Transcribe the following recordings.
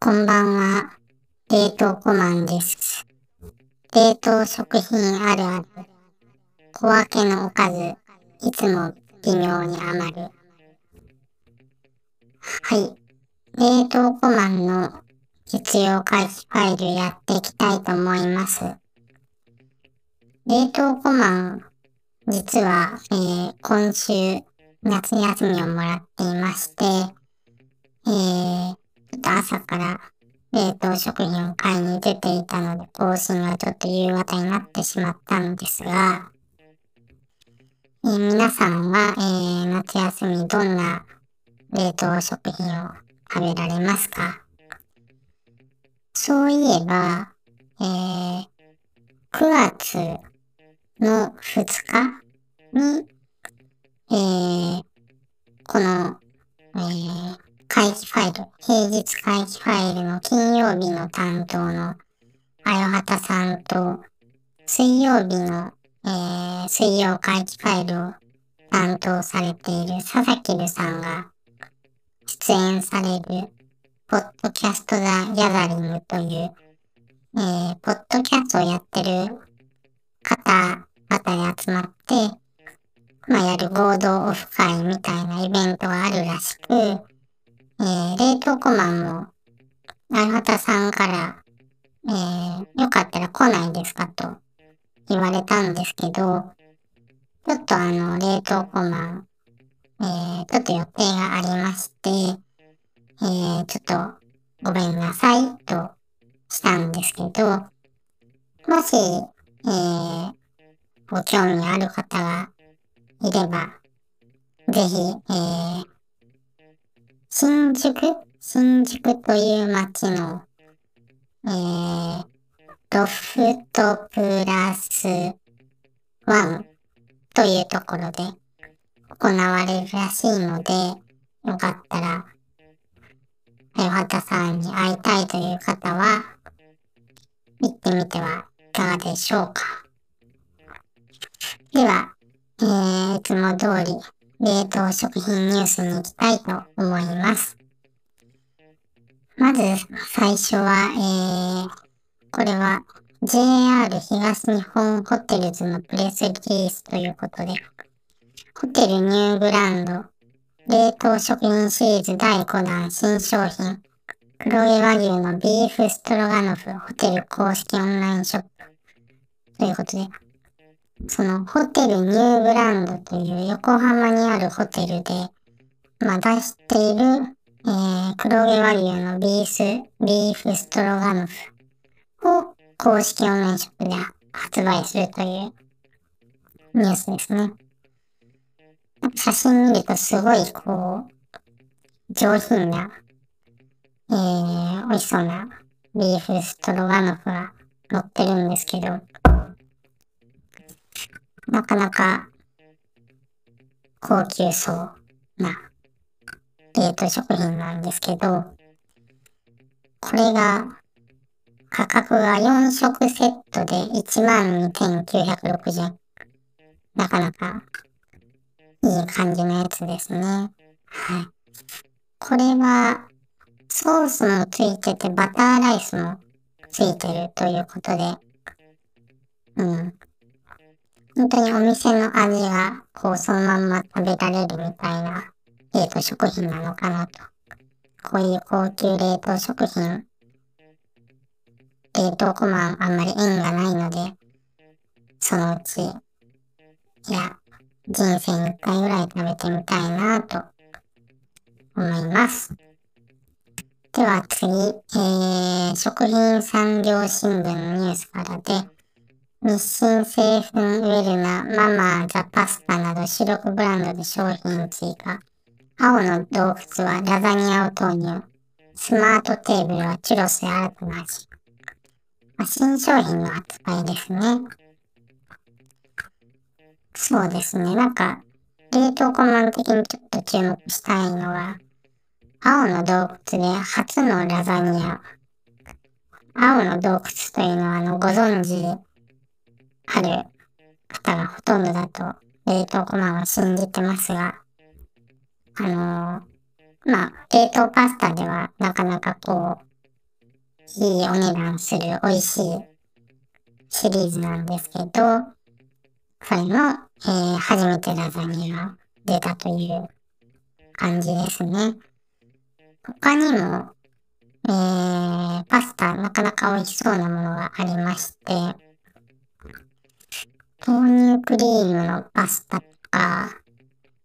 こんばんは、冷凍コマンです。冷凍食品あるある。小分けのおかず、いつも微妙に余る。はい。冷凍コマンの実用回避ファイルやっていきたいと思います。冷凍コマン、実は、今週、夏休みをもらっていまして、ちょっと朝から冷凍食品を買いに出ていたので、更新がちょっと夕方になってしまったのですが、皆さんは、夏休みどんな冷凍食品を食べられますか？そういえば、9月の2日に、この、回避ファイル、平日回避ファイルの金曜日の担当のあよはたさんと、水曜日の、水曜回避ファイルを担当されているささきるさんが出演される、ポッドキャスト・ザ・ギャザリングという、ポッドキャストをやってる方々で集まって、やる合同オフ会みたいなイベントがあるらしく、冷凍コマンも、あよはたさんから、よかったら来ないですかと言われたんですけど、ちょっと冷凍コマン、ちょっと予定がありまして、ちょっとごめんなさいとしたんですけど、もし、ご興味ある方がいれば、ぜひ、新宿という町の、ロフトプラスワンというところで行われるらしいので、よかったら、あよはたさんに会いたいという方は、行ってみてはいかがでしょうか。では、いつも通り、冷凍食品ニュースに行きたいと思います。まず、最初は、これは JR 東日本ホテルズのプレスリリースということで、ホテルニューグランド、冷凍食品シリーズ第5弾新商品、黒毛和牛のビーフストロガノフホテル公式オンラインショップということで、そのホテルニューグランドという横浜にあるホテルで、出している、黒毛和牛のビーフストロガノフを公式オンラインショップで発売するというニュースですね。写真見るとすごい上品な、美味しそうなビーフストロガノフが乗ってるんですけど、なかなか高級そうな冷凍食品なんですけど、これが価格が4食セットで 12,960 円。なかなかいい感じのやつですね。はい。これは、ソースもついてて、バターライスもついてるということで、本当にお店の味が、そのまんま食べられるみたいな冷凍食品なのかなと。こういう高級冷凍食品、冷凍コマあんまり縁がないので、そのうち、人生に1回ぐらい食べてみたいなと思います。では次、食品産業新聞のニュースからで、日清製粉ウェルナ、ママ、ザ・パスタなど主力ブランドで商品追加。青の洞窟はラザニアを投入。スマートテーブルはチュロスで新たな味。新商品の発売ですね。そうですね。冷凍コマン的にちょっと注目したいのは、青の洞窟で初のラザニア。青の洞窟というのは、ご存知ある方がほとんどだと冷凍コマを信じてますが、冷凍パスタではなかなかこう、いいお値段する美味しいシリーズなんですけど、それも、初めてラザニアが出たという感じですね。他にも、パスタなかなか美味しそうなものがありまして、豆乳クリームのパスタとか、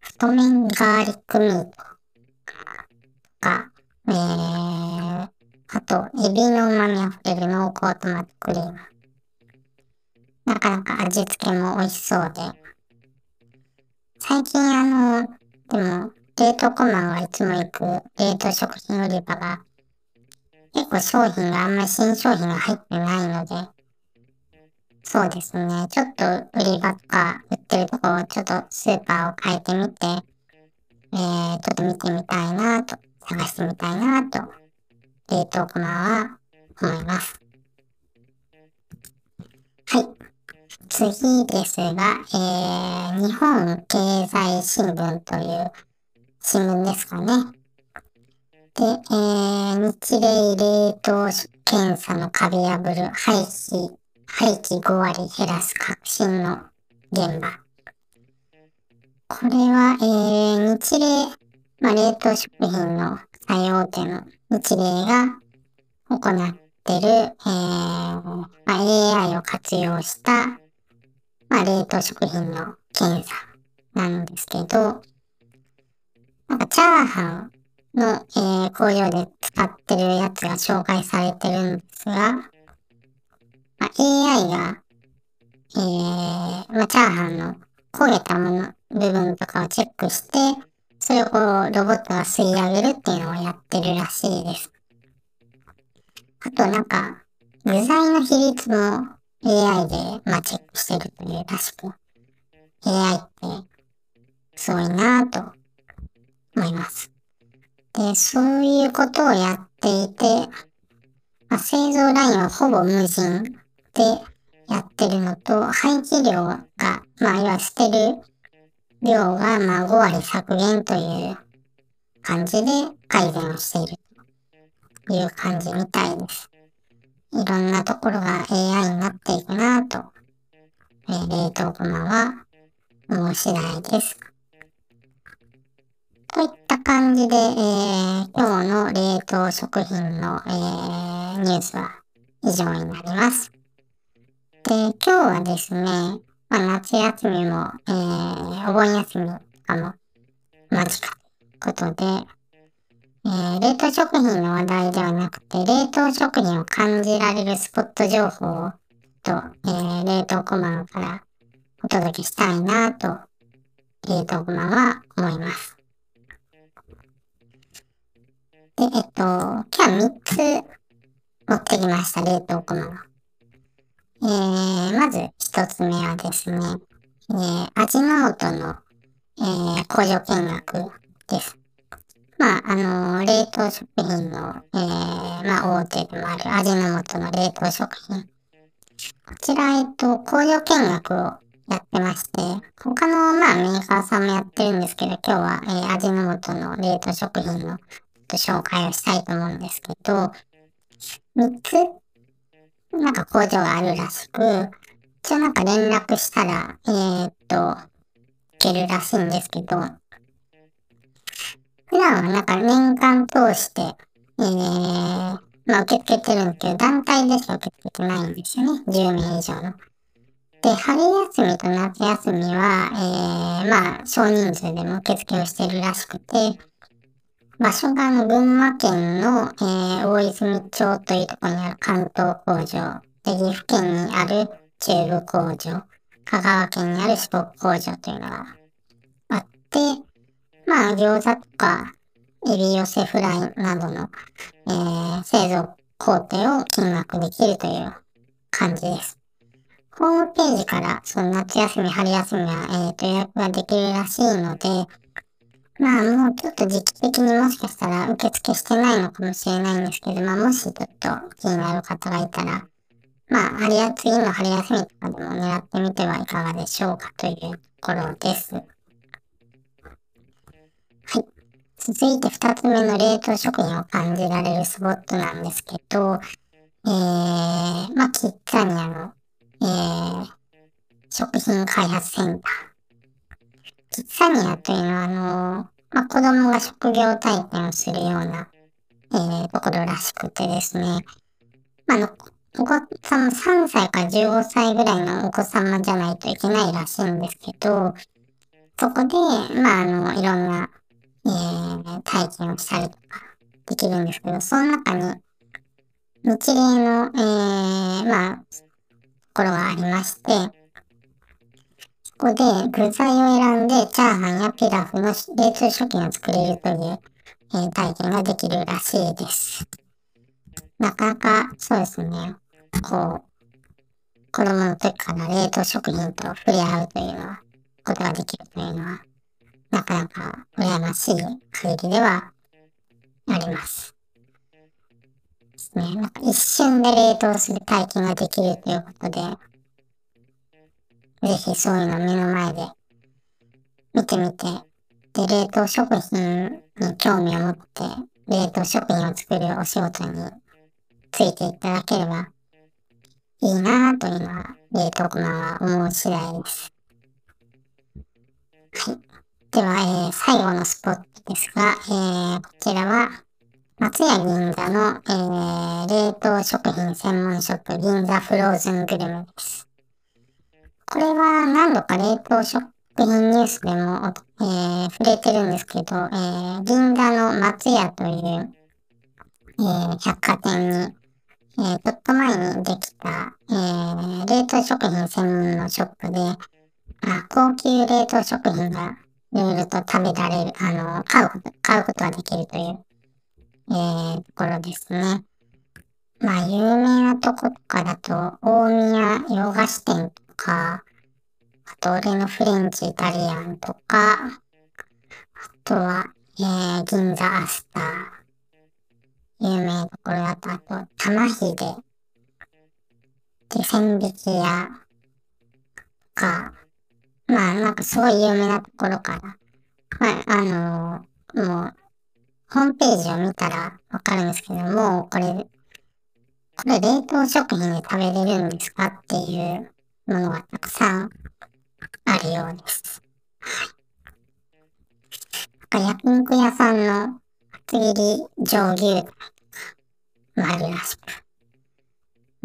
太麺ガーリックミートとか、あと、エビの旨みあふれる濃厚トマトクリーム。なかなか味付けも美味しそうで。最近でも、冷凍コマはいつも行く冷凍食品売り場が、結構商品があんまり新商品が入ってないので、そうですね。ちょっと売り場とか売ってるとこをちょっとスーパーを変えてみて、ちょっと見てみたいなと、探してみたいなと、冷凍コマは思います。はい。次ですが、日本経済新聞という新聞ですかね。で、日米冷凍検査の壁破る廃棄5割減らす革新の現場。これは、日米、冷凍食品の最大手の日米が行ってる、AI を活用した、冷凍食品の検査なんですけど、チャーハンの、工場で使ってるやつが紹介されてるんですが、AI が、チャーハンの焦げたもの、部分とかをチェックして、それをこう、ロボットが吸い上げるっていうのをやってるらしいです。あと具材の比率も AI で、チェックしてるというらしく、AI ってすごいなぁと思います。で、そういうことをやっていて、製造ラインはほぼ無人でやってるのと、廃棄量が、要は捨てる量が5割削減という感じで改善をしているという感じみたいです。いろんなところが AI になっていくなぁと、冷凍コマは思う次第です。といった感じで、今日の冷凍食品の、ニュースは以上になります。で、今日はですね、夏休みも、お盆休みとかも間近ということで、冷凍食品の話題ではなくて、冷凍食品を感じられるスポット情報をと、冷凍コマからお届けしたいなと、冷凍コマは思います。で、今日は3つ持ってきました、冷凍コマの。まず1つ目はですね、味の素の、工場見学です。冷凍食品の、大手でもある味の素の冷凍食品。こちら、工場見学をやってまして、他の、メーカーさんもやってるんですけど、今日は、味の素の冷凍食品の紹介をしたいと思うんですけど、3つ、工場があるらしく、一応連絡したら、いけるらしいんですけど、普段は年間通して、受け付けてるんですけど、団体でしか受け付けてないんですよね。10名以上の。で、春休みと夏休みは、少人数でも受付をしてるらしくて、場所が群馬県の、大泉町というところにある関東工場、で、岐阜県にある中部工場、香川県にある四国工場というのがあって、餃子とか、エビ寄せフライなどの、製造工程を見学できるという感じです。ホームページから、夏休み、春休みは、予約ができるらしいので、もうちょっと時期的にもしかしたら受付してないのかもしれないんですけど、もしちょっと気になる方がいたら、まあ、次の春休みとかでも狙ってみてはいかがでしょうかというところです。はい。続いて2つ目の冷凍食品を感じられるスポットなんですけど、まあ、キッザニアの、食品開発センター。キッザニアというのは、まあ、子供が職業体験をするような、ところらしくてですね、まあ、お子さん3歳から15歳ぐらいのお子様じゃないといけないらしいんですけど、そこで、まあ、いろんな、体験をしたりとかできるんですけど、その中に、日例の、まあ、ところがありまして、そこで具材を選んでチャーハンやピラフの冷凍食品を作れるという、体験ができるらしいです。なかなか、そうですね、こう、子供の時から冷凍食品と触れ合うというのは、ことができるというのは、なかなか羨ましい限りではあります。ですね。なんか一瞬で冷凍する体験ができるということで、ぜひそういうのを目の前で見てみて、で、冷凍食品に興味を持って、冷凍食品を作るお仕事についていただければいいなぁというのは、冷凍コマは思う次第です。はい。では、最後のスポットですが、こちらは、松屋銀座の、冷凍食品専門ショップ銀座フローズングルメです。これは何度か冷凍食品ニュースでも、触れてるんですけど、銀座の松屋という、百貨店に、ちょっと前にできた、冷凍食品専門のショップで、高級冷凍食品がいろいろと食べられる、買うことができるという。ところですね。まあ、有名なとことかだと、大宮洋菓子店とか、あと、俺のフレンチイタリアンとか、あとは、銀座アスター。有名どころだと、あと、玉ひで。で、千匹屋とか、まあ、なんかすごい有名なところから、まあ、もう、ホームページを見たらわかるんですけども、これ冷凍食品で食べれるんですかっていうものがたくさんあるようです。はい。なんか焼肉屋さんの厚切り上牛とかもあるらしく、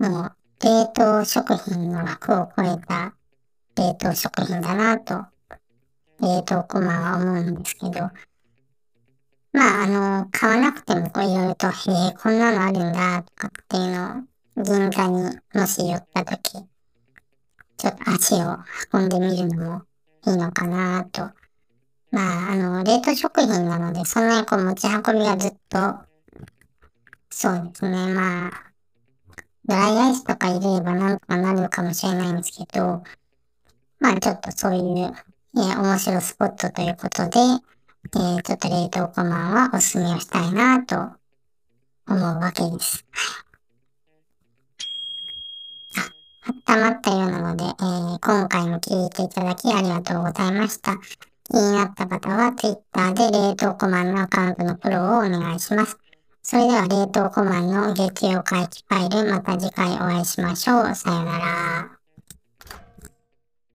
もう冷凍食品の枠を超えた冷凍食品だなと、冷凍コマは思うんですけど、まあ、買わなくてもこういろいろと、こんなのあるんだ、とかっていうのを、銀座にもし寄ったとき、ちょっと足を運んでみるのもいいのかなと。まあ、冷凍食品なので、そんなにこう持ち運びがずっと、そうですね、まあ、ドライアイスとか入れればなんとかなるのかもしれないんですけど、まあ、ちょっとそういう、面白スポットということで、ちょっと冷凍コマンはおすすめをしたいなと思うわけです。温まったようなので、今回も聞いていただきありがとうございました。気になった方は Twitter で冷凍コマンのアカウントのフォローをお願いします。それでは冷凍コマンの月曜回帰ファイル、また次回お会いしましょう。さよなら。